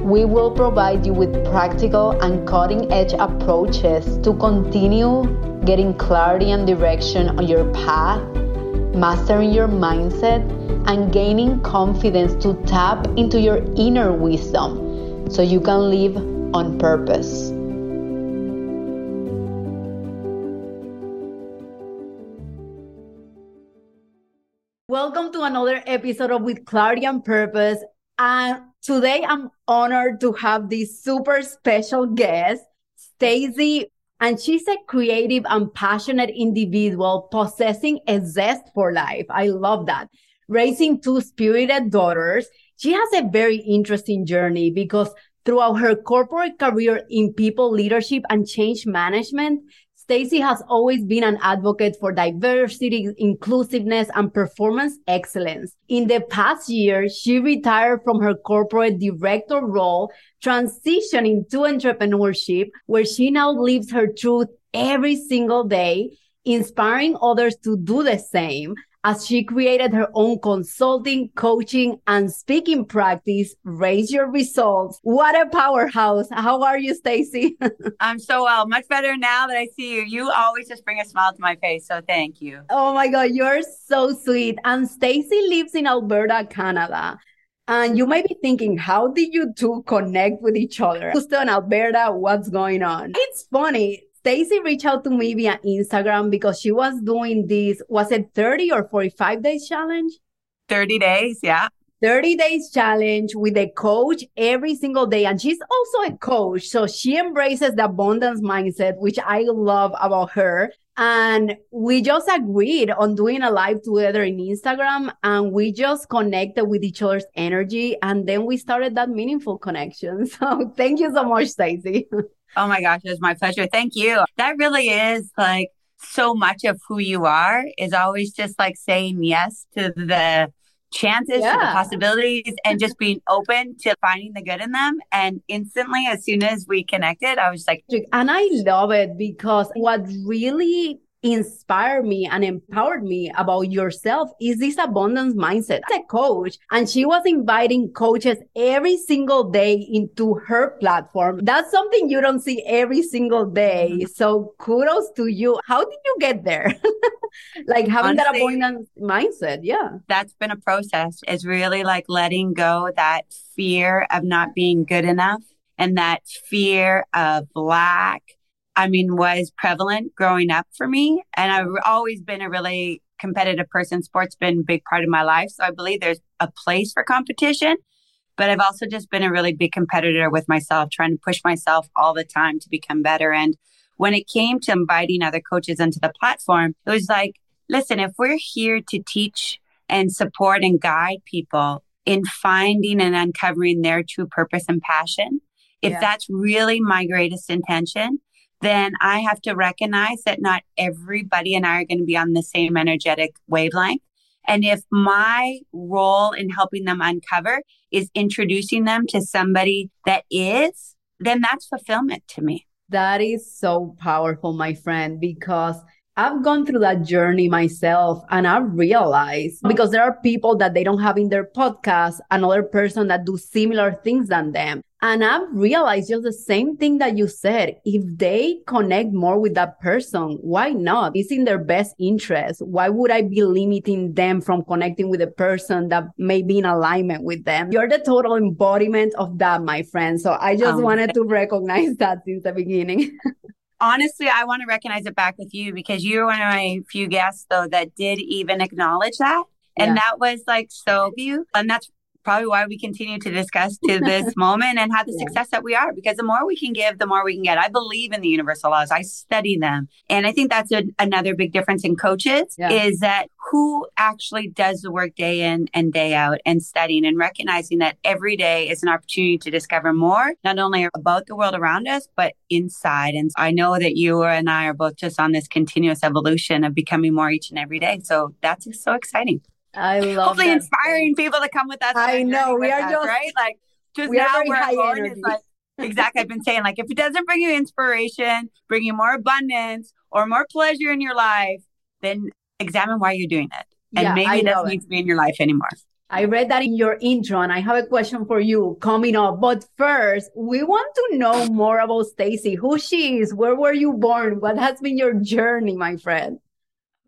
We will provide you with practical and cutting-edge approaches to continue getting clarity and direction on your path, mastering your mindset, and gaining confidence to tap into your inner wisdom so you can live on purpose. Welcome to another episode of With Clarity and Purpose. And today I'm honored to have this super special guest, Stacey, and she's a creative and passionate individual possessing a zest for life. I love that. Raising two spirited daughters, she has a very interesting journey because throughout her corporate career in people leadership and change management, Stacey has always been an advocate for diversity, inclusiveness, and performance excellence. In the past year, she retired from her corporate director role, transitioning to entrepreneurship, where she now lives her truth every single day, inspiring others to do the same as she created her own consulting, coaching, and speaking practice, Raise Your Results. What a powerhouse. How are you, Stacey? I'm so well. Much better now that I see you. You always just bring a smile to my face, so thank you. Oh my God, you're so sweet. And Stacey lives in Alberta, Canada. And you may be thinking, how did you two connect with each other? Who's still in Alberta? What's going on? It's funny. Stacey reached out to me via Instagram because she was doing this, was it 30 or 45 days challenge? 30 days, yeah. 30 days challenge with a coach every single day. And she's also a coach. So she embraces the abundance mindset, which I love about her. And we just agreed on doing a live together in Instagram. And we just connected with each other's energy. And then we started that meaningful connection. So thank you so much, Stacey. Oh my gosh, it was my pleasure. Thank you. That really is like so much of who you are is always just like saying yes to the chances, to the possibilities, and just being open to finding the good in them. And instantly, as soon as we connected, I was like... And I love it because what really inspired me and empowered me about yourself is this abundance mindset. As a coach, and she was inviting coaches every single day into her platform. That's something you don't see every single day. So kudos to you. How did you get there? Like having honestly, that abundance mindset. Yeah. That's been a process. It's really like letting go that fear of not being good enough and that fear of lack. I mean, was prevalent growing up for me. And I've always been a really competitive person. Sports been a big part of my life. So I believe there's a place for competition. But I've also just been a really big competitor with myself, trying to push myself all the time to become better. And when it came to inviting other coaches into the platform, it was like, listen, if we're here to teach and support and guide people in finding and uncovering their true purpose and passion, if that's really my greatest intention, then I have to recognize that not everybody and I are going to be on the same energetic wavelength. And if my role in helping them uncover is introducing them to somebody that is, then that's fulfillment to me. That is so powerful, my friend, because I've gone through that journey myself and I've realized because there are people that they don't have in their podcast, another person that do similar things than them. And I've realized just the same thing that you said. If they connect more with that person, why not? It's in their best interest. Why would I be limiting them from connecting with a person that may be in alignment with them? You're the total embodiment of that, my friend. So I just wanted to recognize that since the beginning. Honestly, I want to recognize it back with you because you're one of my few guests, though, that did even acknowledge that. And that was like so of you. And that's probably why we continue to discuss to this moment and have the success that we are, because the more we can give, the more we can get. I believe in the universal laws. I study them. And I think that's another big difference in coaches is that who actually does the work day in and day out and studying and recognizing that every day is an opportunity to discover more, not only about the world around us, but inside. And I know that you and I are both just on this continuous evolution of becoming more each and every day. So that's so exciting. I love hopefully that. Inspiring people to come with us. I know we are just right. Like just we now we're going is like exactly. I've been saying like, if it doesn't bring you inspiration, bring you more abundance or more pleasure in your life, then examine why you're doing it. And maybe it doesn't need to be in your life anymore. I read that in your intro, and I have a question for you coming up. But first, we want to know more about Stacey, who she is, where were you born? What has been your journey, my friend?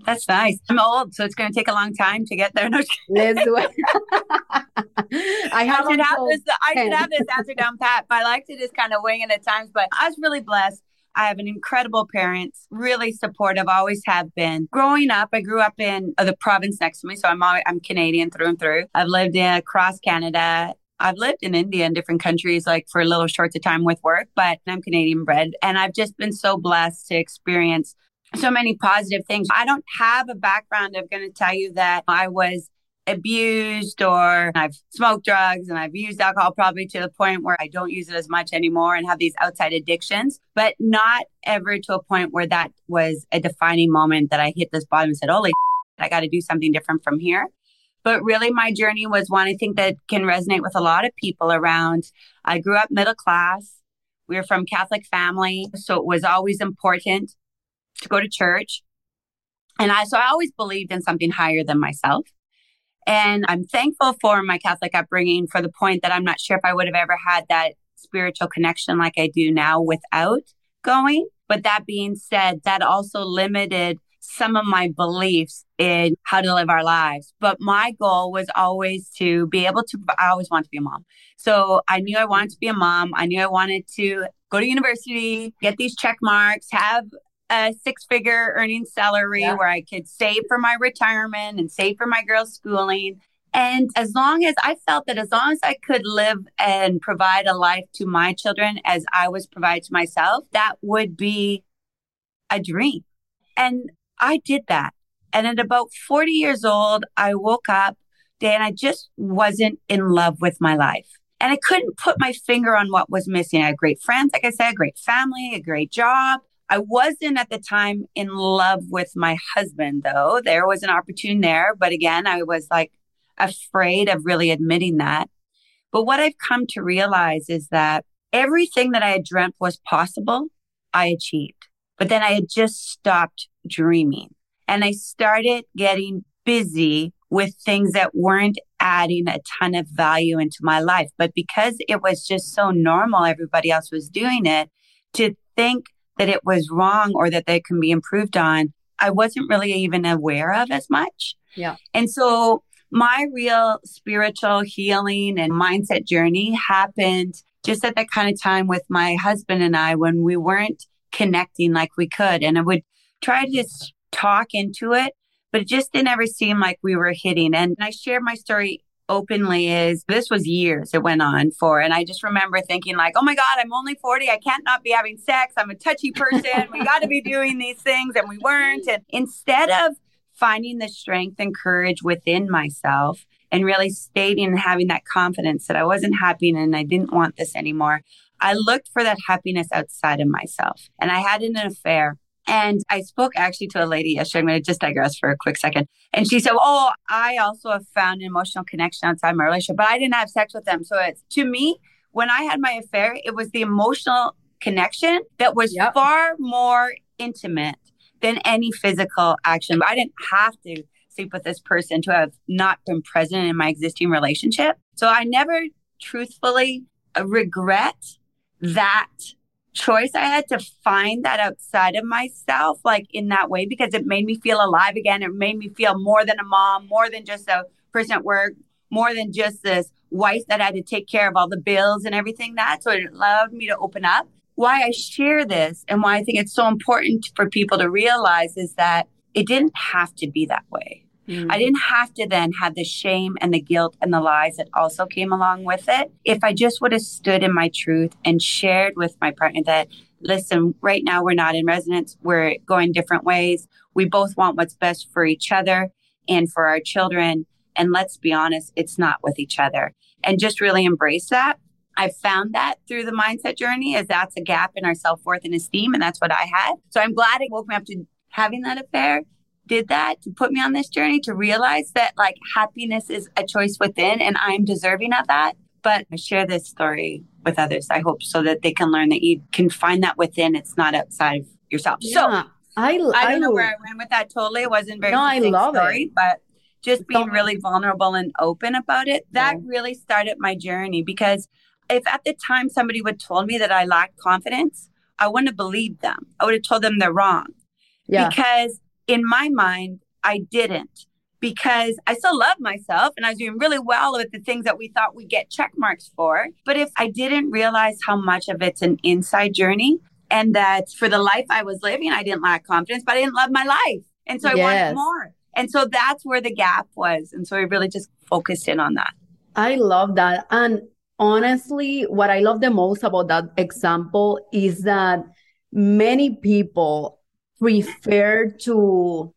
That's nice. I'm old, so it's going to take a long time to get there. No, let's do it. I should have this answer down pat, but I like to just kind of wing it at times. But I was really blessed. I have an incredible parents, really supportive, always have been. Growing up, I grew up in the province next to me, so I'm Canadian through and through. I've lived across Canada. I've lived in India and different countries like for a little short of time with work, but I'm Canadian bred. And I've just been so blessed to experience so many positive things. I don't have a background of going to tell you that I was abused or I've smoked drugs and I've used alcohol probably to the point where I don't use it as much anymore and have these outside addictions, but not ever to a point where that was a defining moment that I hit this bottom and said, holy, I got to do something different from here. But really my journey was one I think that can resonate with a lot of people around. I grew up middle class. We were from Catholic family. So it was always important to go to church. And I always believed in something higher than myself. And I'm thankful for my Catholic upbringing for the point that I'm not sure if I would have ever had that spiritual connection like I do now without going. But that being said, that also limited some of my beliefs in how to live our lives. But my goal was always to be able to, I always wanted to be a mom. So I knew I wanted to be a mom. I knew I wanted to go to university, get these check marks, have a six-figure earning salary where I could save for my retirement and save for my girls' schooling. And as long as I felt that as long as I could live and provide a life to my children as I was provided to myself, that would be a dream. And I did that. And at about 40 years old, I woke up day and I just wasn't in love with my life. And I couldn't put my finger on what was missing. I had great friends, like I said, a great family, a great job. I wasn't at the time in love with my husband, though. There was an opportunity there. But again, I was like afraid of really admitting that. But what I've come to realize is that everything that I had dreamt was possible, I achieved. But then I had just stopped dreaming. And I started getting busy with things that weren't adding a ton of value into my life. But because it was just so normal, everybody else was doing it, to think that it was wrong or that they can be improved on, I wasn't really even aware of as much. Yeah. And so my real spiritual healing and mindset journey happened just at that kind of time with my husband and I when we weren't connecting like we could. And I would try to just talk into it, but it just didn't ever seem like we were hitting. And I share my story openly is this was years it went on for. And I just remember thinking like, oh my God, I'm only 40. I can't not be having sex. I'm a touchy person. We got to be doing these things. And we weren't. And instead of finding the strength and courage within myself and really stating and having that confidence that I wasn't happy and I didn't want this anymore, I looked for that happiness outside of myself. And I had an affair. And I spoke actually to a lady yesterday. I'm going to just digress for a quick second. And she said, oh, I also have found an emotional connection outside my relationship, but I didn't have sex with them. So it's, to me, when I had my affair, it was the emotional connection that was far more intimate than any physical action. I didn't have to sleep with this person to have not been present in my existing relationship. So I never truthfully regret that choice I had to find that outside of myself, like in that way, because it made me feel alive again. It made me feel more than a mom, more than just a person at work, more than just this wife that had to take care of all the bills and everything that. So it allowed me to open up. Why I share this and why I think it's so important for people to realize is that it didn't have to be that way. I didn't have to then have the shame and the guilt and the lies that also came along with it. If I just would have stood in my truth and shared with my partner that, listen, right now we're not in resonance. We're going different ways. We both want what's best for each other and for our children. And let's be honest, it's not with each other. And just really embrace that. I've found that through the mindset journey is that's a gap in our self-worth and esteem. And that's what I had. So I'm glad it woke me up to having that affair, did that to put me on this journey to realize that like happiness is a choice within and I'm deserving of that. But I share this story with others, I hope, so that they can learn that you can find that within. It's not outside of yourself. Yeah, so I don't know where I ran with that totally. It wasn't very story, but just being really vulnerable and open about it, that really started my journey. Because if at the time somebody would have told me that I lacked confidence, I wouldn't have believed them. I would have told them they're wrong. Yeah. Because in my mind, I didn't. Because I still love myself and I was doing really well with the things that we thought we get check marks for. But if I didn't realize how much of it's an inside journey and that for the life I was living, I didn't lack confidence, but I didn't love my life. And so I wanted more. And so that's where the gap was. And so I really just focused in on that. I love that. And honestly, what I love the most about that example is that many people prefer to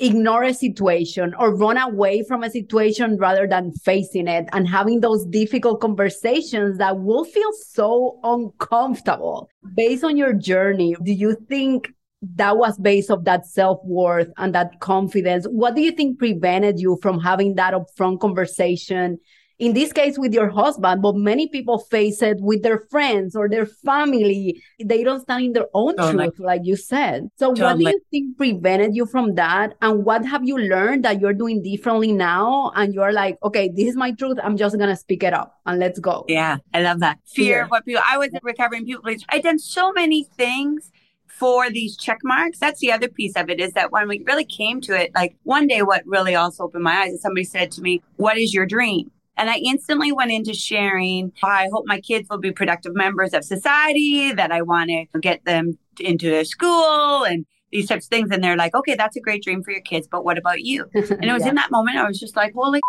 ignore a situation or run away from a situation rather than facing it and having those difficult conversations that will feel so uncomfortable. Based on your journey, do you think that was based on that self-worth and that confidence? What do you think prevented you from having that upfront conversation? In this case, with your husband, but many people face it with their friends or their family. They don't stand in their own truth, like you said. So what do you think prevented you from that? And what have you learned that you're doing differently now? And you're like, okay, this is my truth. I'm just going to speak it up and let's go. Yeah, I love that. Fear of what people, I was a recovering people pleaser. I've done so many things for these check marks. That's the other piece of it is that when we really came to it, like one day, what really also opened my eyes is somebody said to me, what is your dream? And I instantly went into sharing, I hope my kids will be productive members of society, that I want to get them into their school and these types of things. And they're like, okay, that's a great dream for your kids, but what about you? And it was in that moment, I was just like, holy,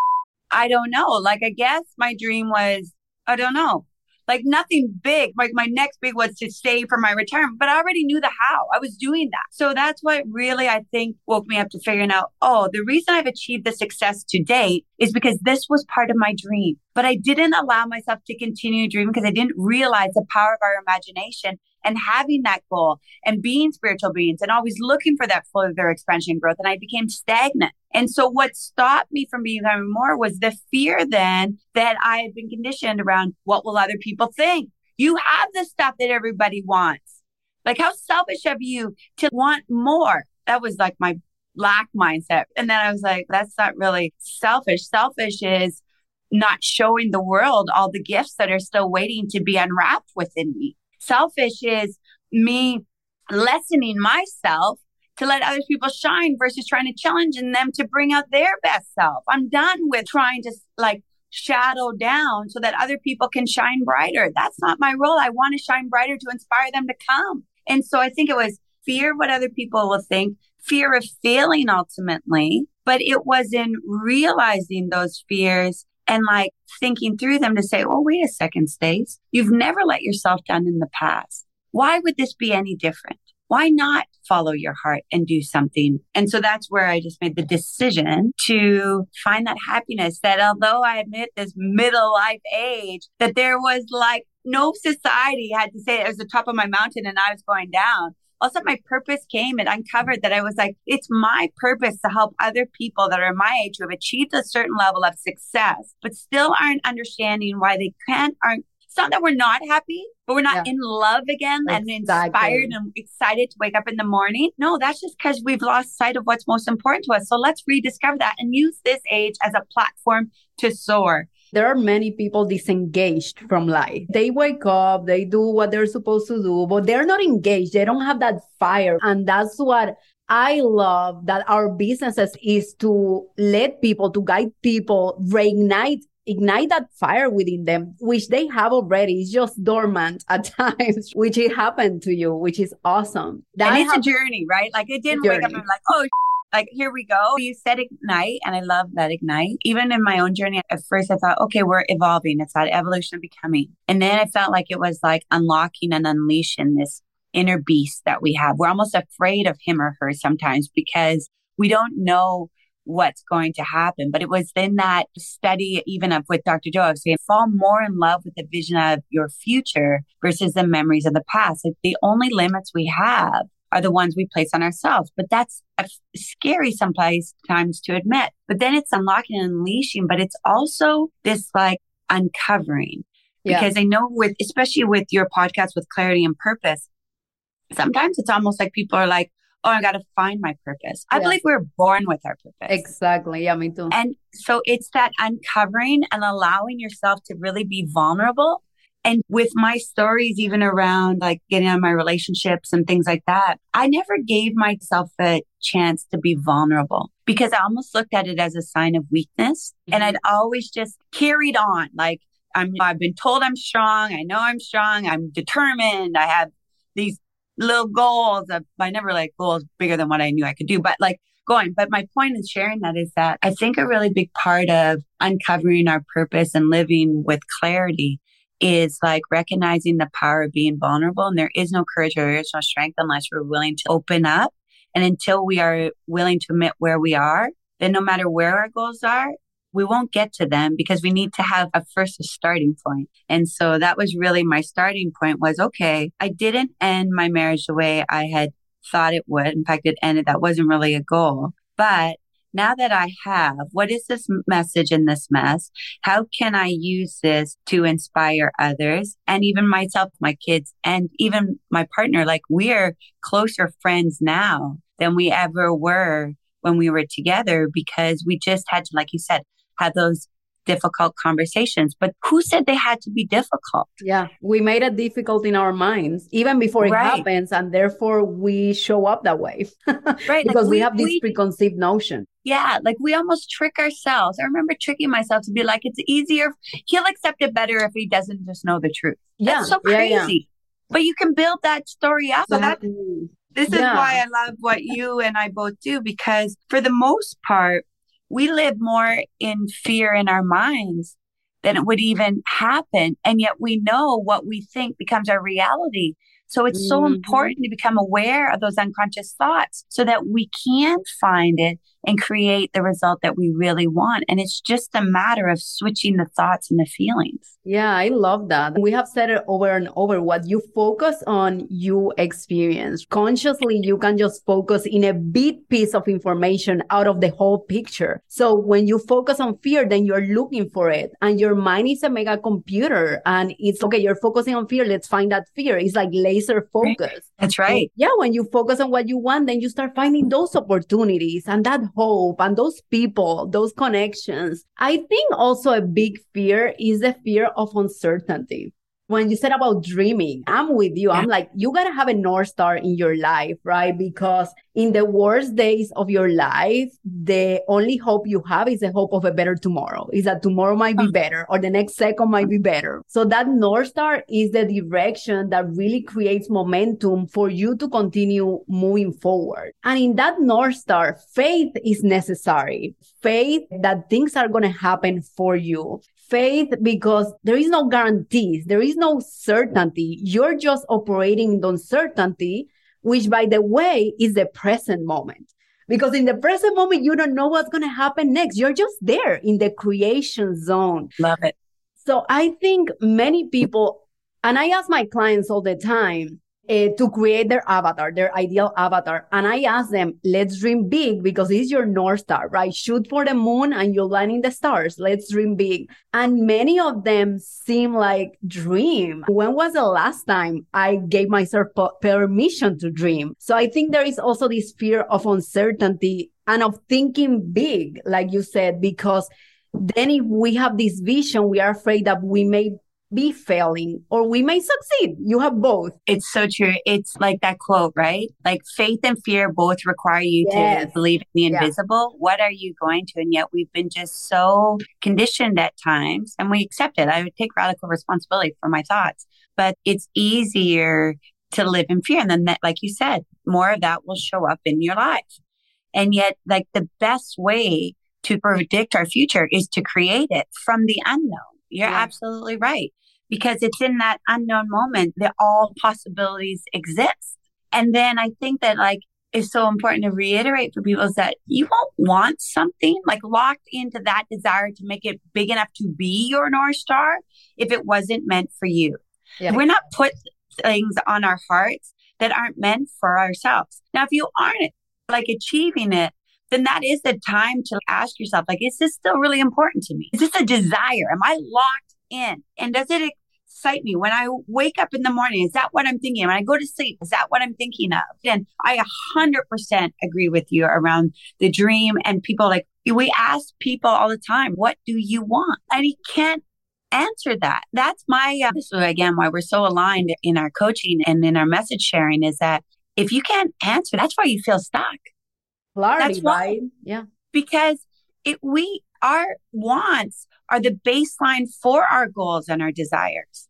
I don't know. Like, I guess my dream was, I don't know, like nothing big. Like my next big was to save for my retirement, but I already knew the how I was doing that. So that's what really, I think, woke me up to figuring out, oh, the reason I've achieved the success to date is because this was part of my dream, but I didn't allow myself to continue dreaming because I didn't realize the power of our imagination and having that goal and being spiritual beings and always looking for that further expansion growth. And I became stagnant. And so what stopped me from becoming more was the fear then that I had been conditioned around, what will other people think? You have the stuff that everybody wants. Like, how selfish of you to want more. That was like my lack mindset. And then I was like, that's not really selfish. Selfish is not showing the world all the gifts that are still waiting to be unwrapped within me. Selfish is me lessening myself to let other people shine versus trying to challenge them to bring out their best self. I'm done with trying to like shadow down so that other people can shine brighter. That's not my role. I want to shine brighter to inspire them to come. And so I think it was fear of what other people will think, fear of failing ultimately, but it was in realizing those fears and like thinking through them to say, well, wait a second, Stace, you've never let yourself down in the past. Why would this be any different? Why not follow your heart and do something? And so that's where I just made the decision to find that happiness that although I admit this middle life age, that there was like no society had to say it was the top of my mountain and I was going down. Also, my purpose came and uncovered that I was like, it's my purpose to help other people that are my age who have achieved a certain level of success, but still aren't understanding why they can't, aren't. It's not that we're not happy, but we're not in love again and inspired and excited to wake up in the morning. No, that's just because we've lost sight of what's most important to us. So let's rediscover that and use this age as a platform to soar. There are many people disengaged from life. They wake up, they do what they're supposed to do, but they're not engaged. They don't have that fire. And that's what I love that our businesses is to let people, to guide people, ignite that fire within them, which they have already. It's just dormant at times, which it happened to you, which is awesome. That and it's a journey, right? Like it didn't wake up and like, oh, Like, here we go. You said ignite, and I love that ignite. Even in my own journey, at first I thought, okay, we're evolving. It's that evolution of becoming. And then I felt like it was like unlocking and unleashing this inner beast that we have. We're almost afraid of him or her sometimes because we don't know what's going to happen. But it was in that study, even of with Dr. Joe, of saying, fall more in love with the vision of your future versus the memories of the past. Like, the only limits we have are the ones we place on ourselves. But that's scary sometimes to admit. But then it's unlocking and unleashing, but it's also this like uncovering. Yeah. Because I know with, especially with your podcast with clarity and purpose, sometimes it's almost like people are like, oh, I got to find my purpose. I believe we're born with our purpose. Exactly. Yeah, me too. And so it's that uncovering and allowing yourself to really be vulnerable. And with my stories, even around like getting out of my relationships and things like that, I never gave myself a chance to be vulnerable because I almost looked at it as a sign of weakness. Mm-hmm. And I'd always just carried on. Like, I've been told I'm strong. I know I'm strong. I'm determined. I have these little goals. I never like goals bigger than what I knew I could do, but like going. But my point in sharing that is that I think a really big part of uncovering our purpose and living with clarity is like recognizing the power of being vulnerable. And there is no courage or there is no strength unless we're willing to open up. And until we are willing to admit where we are, then no matter where our goals are, we won't get to them because we need to have a starting point. And so that was really my starting point was, okay, I didn't end my marriage the way I had thought it would. In fact, it ended. That wasn't really a goal. But now that I have, what is this message in this mess? How can I use this to inspire others and even myself, my kids, and even my partner? Like, we're closer friends now than we ever were when we were together because we just had to, like you said, have those difficult conversations. But who said they had to be difficult? Yeah, we made it difficult in our minds even before it happens, and therefore we show up that way. Right, because like we have this preconceived notion. Yeah, like we almost trick ourselves. I remember tricking myself to be like, it's easier. He'll accept it better if he doesn't just know the truth. Yeah, that's so crazy. Yeah, yeah. But you can build that story up. Exactly. So this is why I love what you and I both do, because for the most part, we live more in fear in our minds than it would even happen. And yet we know what we think becomes our reality. So it's so important to become aware of those unconscious thoughts so that we can find it and create the result that we really want. And it's just a matter of switching the thoughts and the feelings. Yeah, I love that. We have said it over and over. What you focus on, you experience. Consciously, you can just focus in a big piece of information out of the whole picture. So when you focus on fear, then you're looking for it. And your mind is a mega computer. And it's, okay, you're focusing on fear. Let's find that fear. It's like laser focus. Right. That's right. Yeah, when you focus on what you want, then you start finding those opportunities and that hope and those people, those connections. I think also a big fear is the fear of uncertainty. When you said about dreaming, I'm with you. Yeah. I'm like, you got to have a North Star in your life, right? Because in the worst days of your life, the only hope you have is the hope of a better tomorrow. Is that tomorrow might be better or the next second might be better. So that North Star is the direction that really creates momentum for you to continue moving forward. And in that North Star, faith is necessary. Faith that things are going to happen for you. Faith because there is no guarantees. There is no certainty. You're just operating in uncertainty, which, by the way, is the present moment. Because in the present moment, you don't know what's going to happen next. You're just there in the creation zone. Love it. So I think many people, and I ask my clients all the time to create their avatar, their ideal avatar. And I ask them, let's dream big because it's your North Star, right? Shoot for the moon and you'll land in the stars. Let's dream big. And many of them seem like dream. When was the last time I gave myself permission to dream? So I think there is also this fear of uncertainty and of thinking big, like you said, because then if we have this vision, we are afraid that we may be failing or we may succeed. You have both. It's so true. It's like that quote, right? Like faith and fear both require you to believe in the invisible. Yeah. What are you going to? And yet we've been just so conditioned at times and we accept it. I would take radical responsibility for my thoughts, but it's easier to live in fear. And then that, like you said, more of that will show up in your life. And yet, like, the best way to predict our future is to create it from the unknown. You're absolutely right. Because it's in that unknown moment that all possibilities exist. And then I think that, like, is so important to reiterate for people is that you won't want something like locked into that desire to make it big enough to be your North Star if it wasn't meant for you. Yeah. We're not put things on our hearts that aren't meant for ourselves. Now, if you aren't like achieving it, then that is the time to ask yourself, like, is this still really important to me? Is this a desire? Am I locked in? And does it excite me? When I wake up in the morning, is that what I'm thinking? When I go to sleep, is that what I'm thinking of? And I 100% agree with you around the dream and people, like, we ask people all the time, what do you want? And he can't answer that. That's my, this is again, why we're so aligned in our coaching and in our message sharing is that if you can't answer, that's why you feel stuck. Clarity, that's why, right? Yeah. Because our wants are the baseline for our goals and our desires.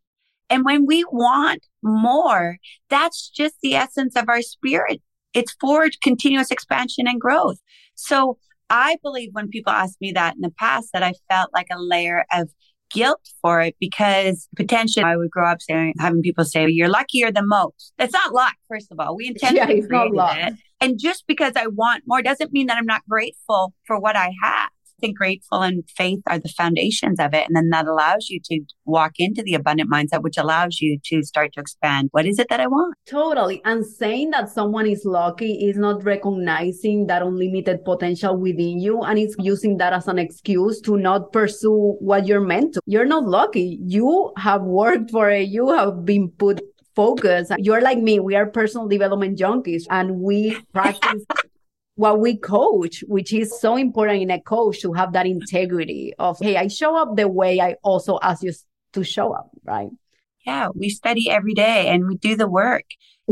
And when we want more, that's just the essence of our spirit. It's for continuous expansion and growth. So I believe when people ask me that in the past, that I felt like a layer of guilt for it, because potentially I would grow up saying, having people say, you're luckier than most. That's not luck, first of all. We intentionally created it. And just because I want more doesn't mean that I'm not grateful for what I have. I think grateful and faith are the foundations of it. And then that allows you to walk into the abundant mindset, which allows you to start to expand. What is it that I want? Totally. And saying that someone is lucky is not recognizing that unlimited potential within you. And it's using that as an excuse to not pursue what you're meant to. You're not lucky. You have worked for it. You have been put focus. You're like me. We are personal development junkies, and we practice what we coach, which is so important in a coach to have that integrity of, hey, I show up the way I also ask you to show up, right? Yeah, we study every day and we do the work.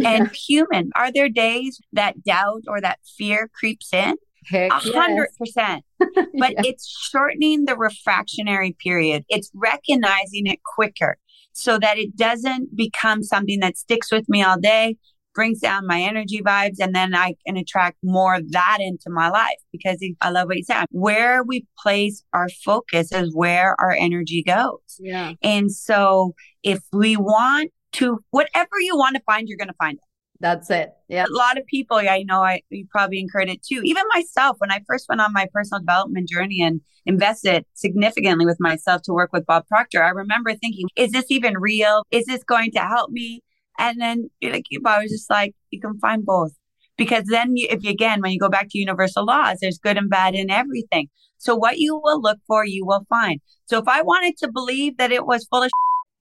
And human, are there days that doubt or that fear creeps in? Heck, 100%. Yes. But it's shortening the refractionary period. It's recognizing it quicker so that it doesn't become something that sticks with me all day, brings down my energy vibes, and then I can attract more of that into my life. Because I love what you said, where we place our focus is where our energy goes. Yeah. And so if we want to, whatever you want to find, you're going to find it. That's it. Yeah. A lot of people, I know you probably incurred it too. Even myself, when I first went on my personal development journey and invested significantly with myself to work with Bob Proctor, I remember thinking, is this even real? Is this going to help me? And then I was just like, you can find both. Because then when you go back to universal laws, there's good and bad in everything. So what you will look for, you will find. So if I wanted to believe that it was full of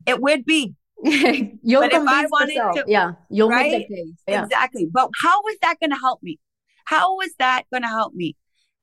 shit, it would be. You'll right? make the case. Yeah. Exactly. But how was that going to help me?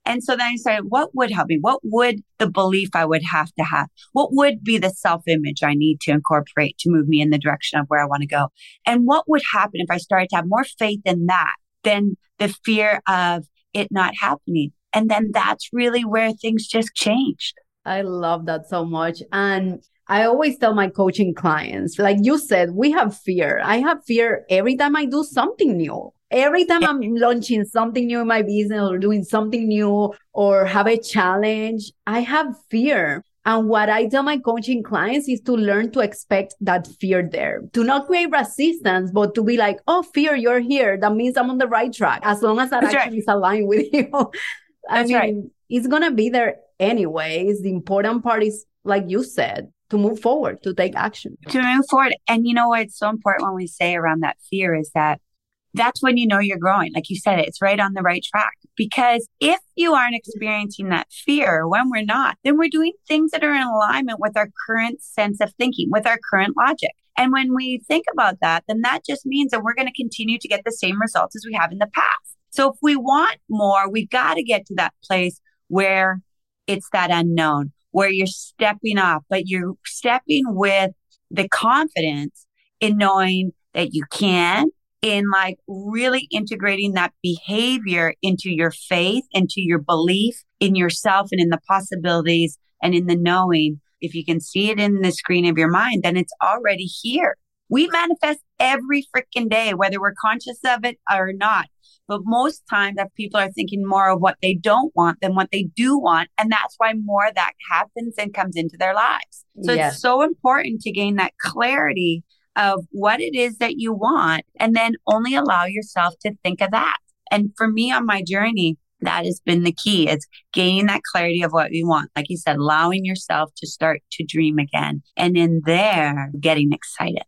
And so then I started, what would help me? What would the belief I would have to have? What would be the self-image I need to incorporate to move me in the direction of where I want to go? And what would happen if I started to have more faith in that than the fear of it not happening? And then that's really where things just changed. I love that so much. And I always tell my coaching clients, like you said, we have fear. I have fear every time I do something new. Every time I'm launching something new in my business or doing something new or have a challenge, I have fear. And what I tell my coaching clients is to learn to expect that fear there. To not create resistance, but to be like, oh, fear, you're here. That means I'm on the right track. As long as that action is aligned with you. It's going to be there anyways. The important part is, like you said, to move forward, to take action. To move forward. And you know what's so important when we say around that fear is that that's when you know you're growing. Like you said, it's right on the right track. Because if you aren't experiencing that fear, when we're not, then we're doing things that are in alignment with our current sense of thinking, with our current logic. And when we think about that, then that just means that we're going to continue to get the same results as we have in the past. So if we want more, we've got to get to that place where it's that unknown, where you're stepping off, but you're stepping with the confidence in knowing that you can, in like really integrating that behavior into your faith, into your belief in yourself and in the possibilities and in the knowing. If you can see it in the screen of your mind, then it's already here. We manifest every freaking day, whether we're conscious of it or not. But most times that people are thinking more of what they don't want than what they do want. And that's why more of that happens and comes into their lives. So It's so important to gain that clarity of what it is that you want and then only allow yourself to think of that. And for me on my journey, that has been the key. It's gaining that clarity of what we want. Like you said, allowing yourself to start to dream again. And in there, getting excited.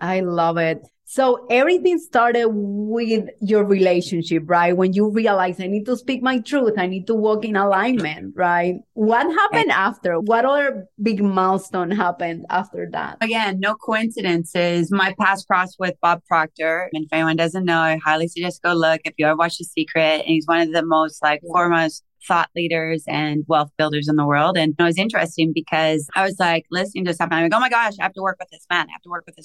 I love it. So everything started with your relationship, right? When you realize I need to speak my truth, I need to walk in alignment, right? What happened after? What other big milestone happened after that? Again, no coincidences. My past crossed with Bob Proctor. And if anyone doesn't know, I highly suggest go look. If you ever watch The Secret, and he's one of the most foremost thought leaders and wealth builders in the world. And it was interesting because I was listening to something. I'm like, oh my gosh, I have to work with this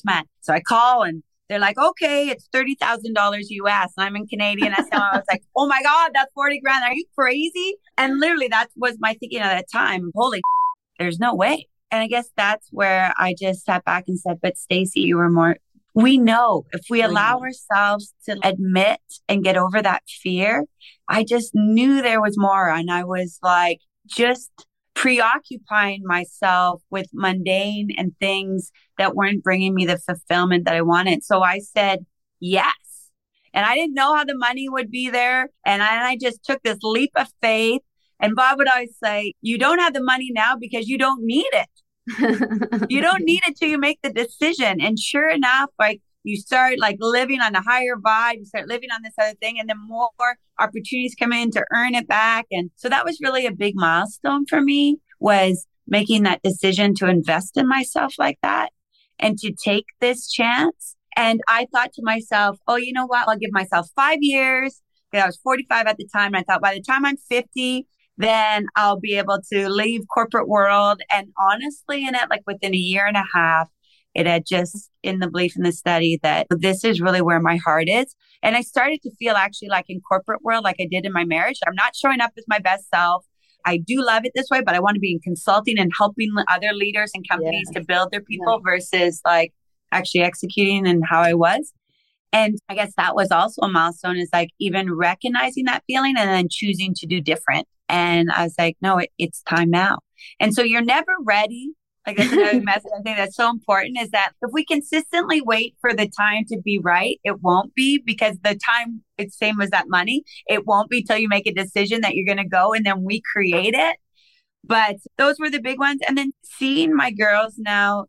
man. So I call and they're like, okay, it's $30,000 US. And I'm in Canadian. I was like, oh my God, that's 40 grand. Are you crazy? And literally that was my thinking at that time. Holy, there's no way. And I guess that's where I just sat back and said, but Stacey, you were more, we know if we allow ourselves to admit and get over that fear, I just knew there was more. And I was just preoccupying myself with mundane and things that weren't bringing me the fulfillment that I wanted. So I said, yes. And I didn't know how the money would be there. And I just took this leap of faith. And Bob would always say, you don't have the money now because you don't need it. You don't need it till you make the decision. And sure enough, you start living on a higher vibe, you start living on this other thing, and then more opportunities come in to earn it back. And so that was really a big milestone for me, was making that decision to invest in myself like that and to take this chance. And I thought to myself, oh, you know what? I'll give myself 5 years. I was 45 at the time. And I thought by the time I'm 50, then I'll be able to leave corporate world. And honestly, in it, within a year and a half, it had just in the belief in the study that this is really where my heart is. And I started to feel actually in corporate world, like I did in my marriage. I'm not showing up as my best self. I do love it this way, but I want to be in consulting and helping other leaders and companies to build their people versus actually executing and how I was. And I guess that was also a milestone, is even recognizing that feeling and then choosing to do different. And I was like, no, it's time now. And so you're never ready. That's another message I think that's so important, is that if we consistently wait for the time to be right, it won't be, because the time, it's same as that money. It won't be till you make a decision that you're going to go, and then we create it. But those were the big ones. And then seeing my girls now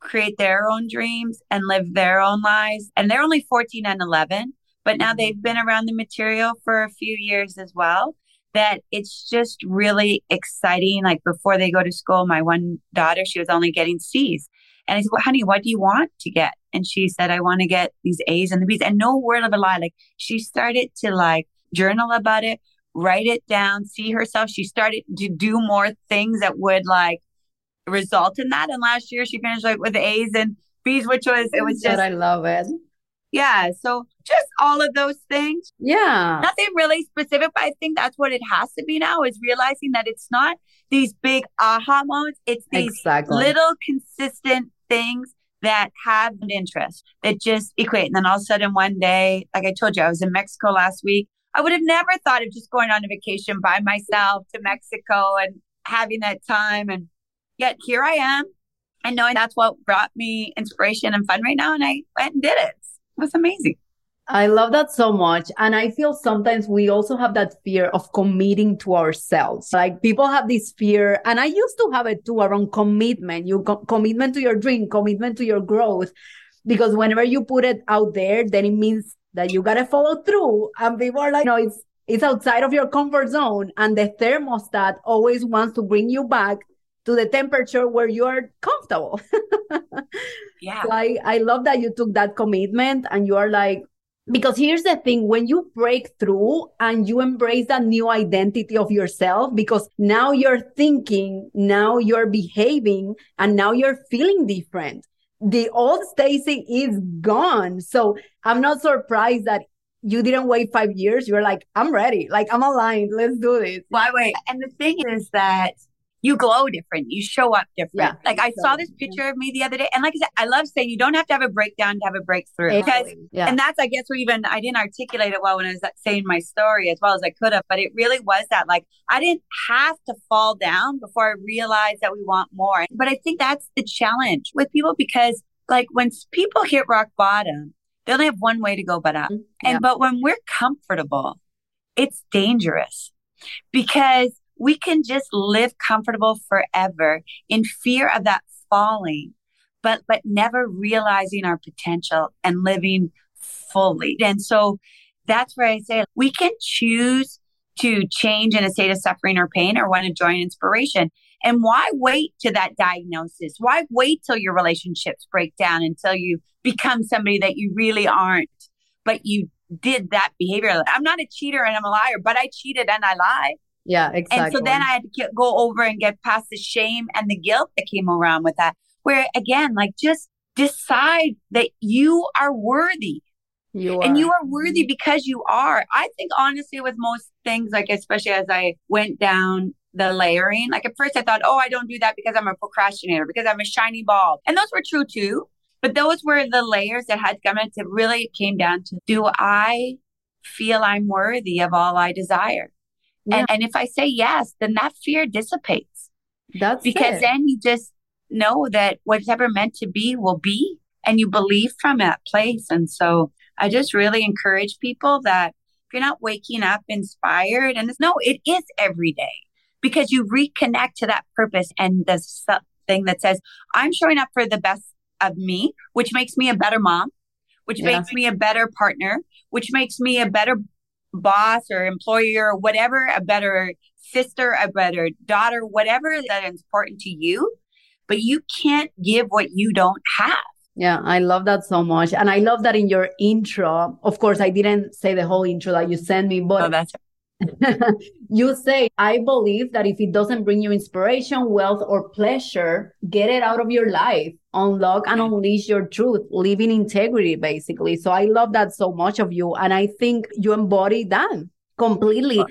create their own dreams and live their own lives. And they're only 14 and 11, but now they've been around the material for a few years as well. That it's just really exciting. Before they go to school, my one daughter, she was only getting C's. And I said, well, honey, what do you want to get? And she said, I want to get these A's and the B's. And no word of a lie. She started to journal about it, write it down, see herself. She started to do more things that would result in that. And last year she finished with A's and B's, which was, it was just, I love it. Yeah. So just all of those things. Yeah. Nothing really specific, but I think that's what it has to be now, is realizing that it's not these big aha moments. It's these little consistent things that have an interest that just equate. And then all of a sudden one day, I told you, I was in Mexico last week. I would have never thought of just going on a vacation by myself to Mexico and having that time. And yet here I am, and knowing that's what brought me inspiration and fun right now. And I went and did it. That's amazing. I love that so much. And I feel sometimes we also have that fear of committing to ourselves. People have this fear, and I used to have it too, around commitment, commitment to your dream, commitment to your growth, because whenever you put it out there, then it means that you got to follow through. And people are like, no, it's outside of your comfort zone. And the thermostat always wants to bring you back to the temperature where you are comfortable. Yeah. So I love that you took that commitment, and you are because here's the thing, when you break through and you embrace that new identity of yourself, because now you're thinking, now you're behaving, and now you're feeling different. The old Stacey is gone. So I'm not surprised that you didn't wait 5 years. You're I'm ready. I'm aligned. Let's do this. Why wait? And the thing is that you glow different. You show up different. Yeah, like I saw this picture of me the other day. And like I said, I love saying you don't have to have a breakdown to have a breakthrough. Because, and that's, I guess, where even I didn't articulate it well when I was saying my story as well as I could have. But it really was that, like, I didn't have to fall down before I realized that we want more. But I think that's the challenge with people, because like when people hit rock bottom, they only have one way to go but up. Yeah. But when we're comfortable, it's dangerous because we can just live comfortable forever in fear of that falling, but never realizing our potential and living fully. And so that's where I say we can choose to change in a state of suffering or pain or want to join inspiration. And why wait to that diagnosis? Why wait till your relationships break down until you become somebody that you really aren't, but you did that behavior? I'm not a cheater and I'm a liar, but I cheated and I lied. Yeah, exactly. And so then I had to go over and get past the shame and the guilt that came around with that. Where again, like just decide that you are worthy. You are. And you are worthy because you are. I think honestly with most things, like especially as I went down the layering, like at first I thought, oh, I don't do that because I'm a procrastinator, because I'm a shiny ball. And those were true too. But those were the layers that had come in. It really came down to, do I feel I'm worthy of all I desire? Yeah. And if I say yes, then that fear dissipates. That's because it. Then you just know that whatever meant to be will be, and you believe from that place. And so I just really encourage people that if you're not waking up inspired, and it is every day, because you reconnect to that purpose and the thing that says, I'm showing up for the best of me, which makes me a better mom, which makes me a better partner, which makes me a better boss or employer or whatever, a better sister, a better daughter, whatever that is important to you. But you can't give what you don't have. Yeah, I love that so much. And I love that in your intro, of course, I didn't say the whole intro that you sent me, but you say, I believe that if it doesn't bring you inspiration, wealth, or pleasure, get it out of your life. Unlock and unleash your truth, live in integrity, basically. So I love that so much of you. And I think you embody that completely.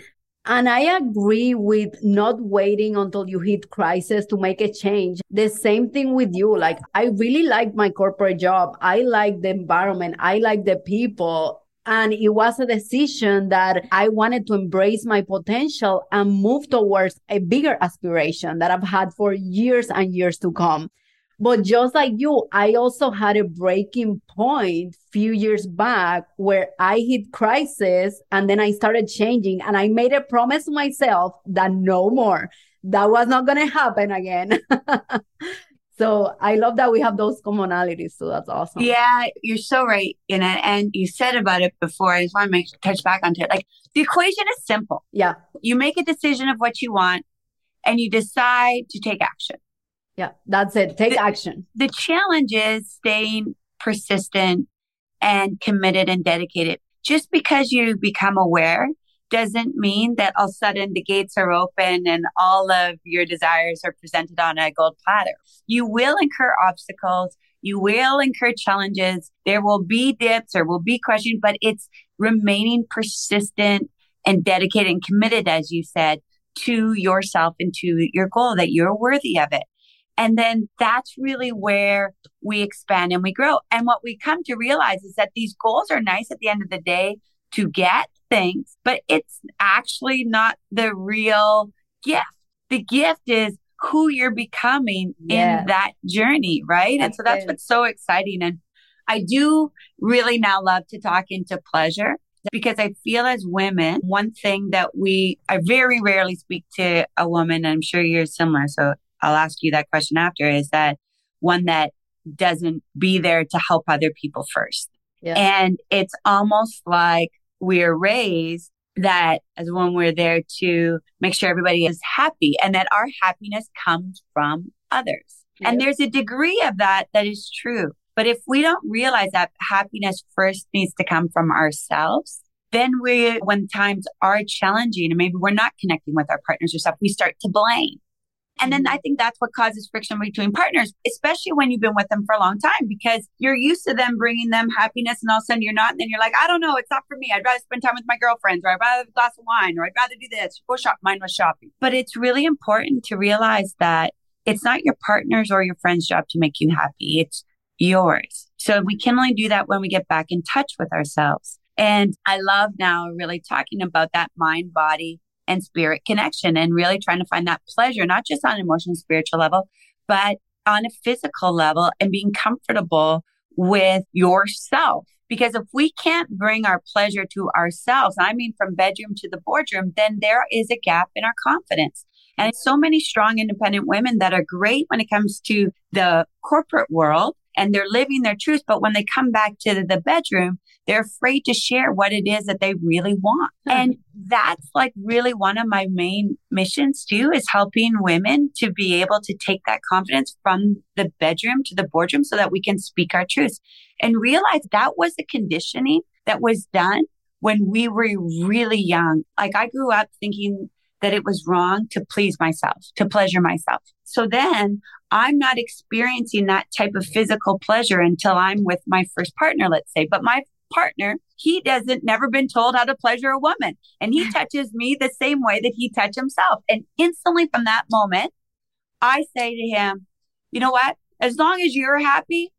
And I agree with not waiting until you hit crisis to make a change. The same thing with you. Like, I really like my corporate job. I like the environment. I like the people. And it was a decision that I wanted to embrace my potential and move towards a bigger aspiration that I've had for years and years to come. But just like you, I also had a breaking point a few years back where I hit crisis and then I started changing, and I made a promise to myself that no more, that was not going to happen again. So I love that we have those commonalities. So that's awesome. Yeah, you're so right in it. And you said about it before. I just want to touch back onto it. Like, the equation is simple. Yeah. You make a decision of what you want and you decide to take action. Yeah, that's it. Take action. The challenge is staying persistent and committed and dedicated. Just because you become aware doesn't mean that all of a sudden the gates are open and all of your desires are presented on a gold platter. You will incur obstacles. You will incur challenges. There will be dips. There will be questions, but it's remaining persistent and dedicated and committed, as you said, to yourself and to your goal, that you're worthy of it. And then that's really where we expand and we grow. And what we come to realize is that these goals are nice at the end of the day to get things, but it's actually not the real gift. The gift is who you're becoming in that journey, right? And so that's what's so exciting. And I do really now love to talk into pleasure, because I feel as women, one thing that I very rarely speak to a woman, and I'm sure you're similar, so I'll ask you that question after, is that one that doesn't be there to help other people first. Yeah. And it's almost like we're raised that as when we're there to make sure everybody is happy and that our happiness comes from others. Yeah. And there's a degree of that is true. But if we don't realize that happiness first needs to come from ourselves, then when times are challenging and maybe we're not connecting with our partners or stuff, we start to blame. And then I think that's what causes friction between partners, especially when you've been with them for a long time, because you're used to them bringing them happiness and all of a sudden you're not. And then you're like, I don't know, it's not for me. I'd rather spend time with my girlfriends, or I'd rather have a glass of wine, or I'd rather do this. Go shop. Mine was shopping. But it's really important to realize that it's not your partner's or your friend's job to make you happy. It's yours. So we can only do that when we get back in touch with ourselves. And I love now really talking about that mind, body, and spirit connection, and really trying to find that pleasure, not just on an emotional and spiritual level, but on a physical level, and being comfortable with yourself. Because if we can't bring our pleasure to ourselves, I mean, from bedroom to the boardroom, then there is a gap in our confidence. And so many strong, independent women that are great when it comes to the corporate world and they're living their truth. But when they come back to the bedroom, they're afraid to share what it is that they really want. And that's like really one of my main missions too, is helping women to be able to take that confidence from the bedroom to the boardroom so that we can speak our truth and realize that was the conditioning that was done when we were really young. Like I grew up thinking that it was wrong to please myself, to pleasure myself. So then I'm not experiencing that type of physical pleasure until I'm with my first partner, let's say. But my partner, he doesn't never been told how to pleasure a woman. And he touches me the same way that he touched himself. And instantly from that moment, I say to him, you know what? As long as you're happy,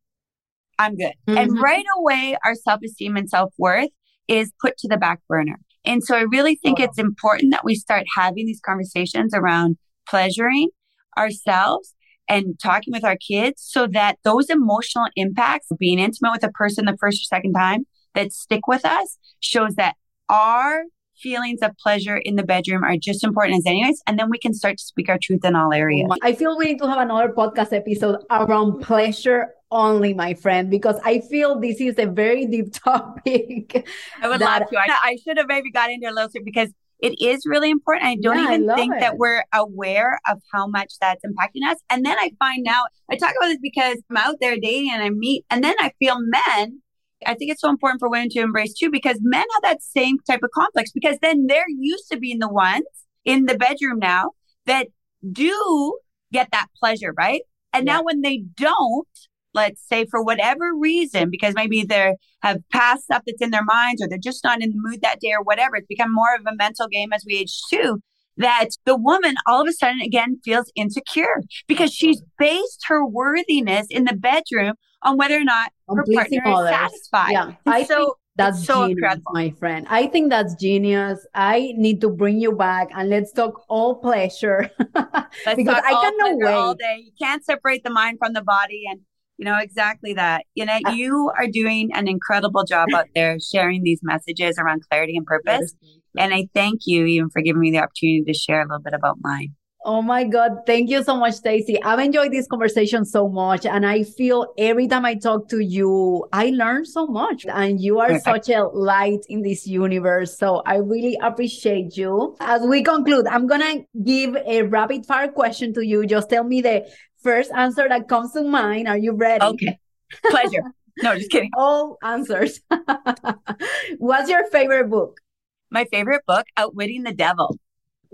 I'm good. Mm-hmm. And right away, our self-esteem and self-worth is put to the back burner. And so I really think it's important that we start having these conversations around pleasuring ourselves and talking with our kids so that those emotional impacts, being intimate with a person the first or second time that stick with us, shows that our feelings of pleasure in the bedroom are just important as anyways. And then we can start to speak our truth in all areas. I feel we need to have another podcast episode around pleasure only, my friend, because I feel this is a very deep topic. I would love to. I should have maybe got into a little bit because it is really important. I don't even think that we're aware of how much that's impacting us. And then I find out, I talk about this because I'm out there dating and I meet, and then I feel men, I think it's so important for women to embrace too, because men have that same type of complex, because then they're used to being the ones in the bedroom now that do get that pleasure, right? And now when they don't, let's say for whatever reason, because maybe they have past stuff that's in their minds, or they're just not in the mood that day or whatever, it's become more of a mental game as we age too, that the woman all of a sudden again feels insecure because she's based her worthiness in the bedroom on whether or not her partner is satisfied. Yeah. That's so genius, incredible, my friend. I think that's genius. I need to bring you back and let's talk all pleasure. Because I cannot wait all day. You can't separate the mind from the body, and you know exactly that. You know, you are doing an incredible job out there sharing these messages around clarity and purpose. And I thank you even for giving me the opportunity to share a little bit about mine. Oh my God. Thank you so much, Stacey. I've enjoyed this conversation so much. And I feel every time I talk to you, I learn so much. And you are such a light in this universe. So I really appreciate you. As we conclude, I'm going to give a rapid fire question to you. Just tell me the first answer that comes to mind. Are you ready? Okay. Pleasure. No, just kidding. All answers. What's your favorite book? My favorite book, Outwitting the Devil.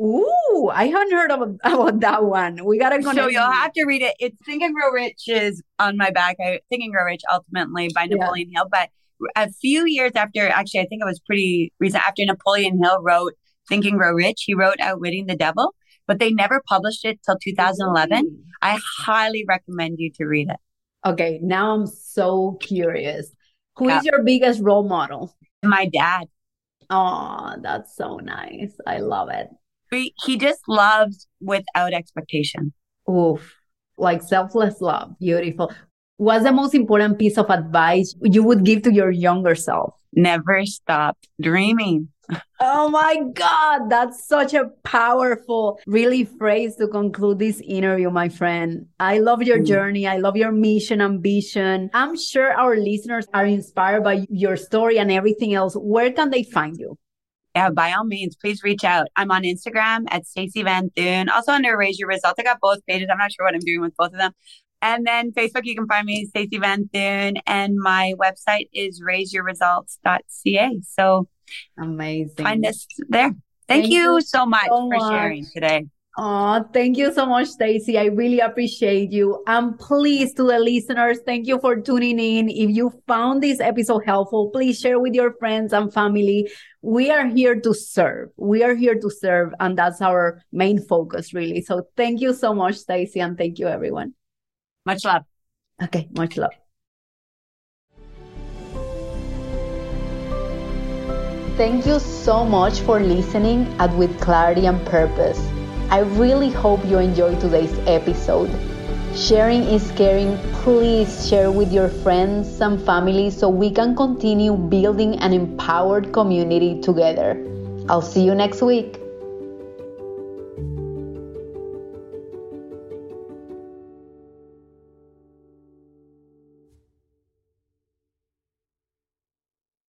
Ooh, I haven't heard about that one. We got to go. So you'll have to read it. It's Think and Grow Rich is on my back. Think and Grow Rich ultimately by Napoleon Hill. But a few years after, actually, I think it was pretty recent, after Napoleon Hill wrote Think and Grow Rich, he wrote Outwitting the Devil, but they never published it till 2011. Mm-hmm. I highly recommend you to read it. Okay, now I'm so curious. Who is your biggest role model? My dad. Oh, that's so nice. I love it. He just loves without expectation. Oof, like selfless love. Beautiful. What's the most important piece of advice you would give to your younger self? Never stop dreaming. Oh my God, that's such a powerful, really phrase to conclude this interview, my friend. I love your journey. I love your mission, ambition. I'm sure our listeners are inspired by your story and everything else. Where can they find you? Yeah, by all means, please reach out. I'm on Instagram at Stacey Van Thune, also under Raise Your Results. I got both pages. I'm not sure what I'm doing with both of them. And then Facebook, you can find me, Stacey Van Thune. And my website is raiseyourresults.ca. So amazing. Find us there. Thank you so much for sharing today. Oh, thank you so much, Stacey. I really appreciate you. And please, to the listeners, thank you for tuning in. If you found this episode helpful, please share with your friends and family. We are here to serve. We are here to serve. And that's our main focus, really. So thank you so much, Stacey. And thank you, everyone. Much love. Okay, much love. Thank you so much for listening at With Clarity and Purpose. I really hope you enjoyed today's episode. Sharing is caring. Please share with your friends and family so we can continue building an empowered community together. I'll see you next week.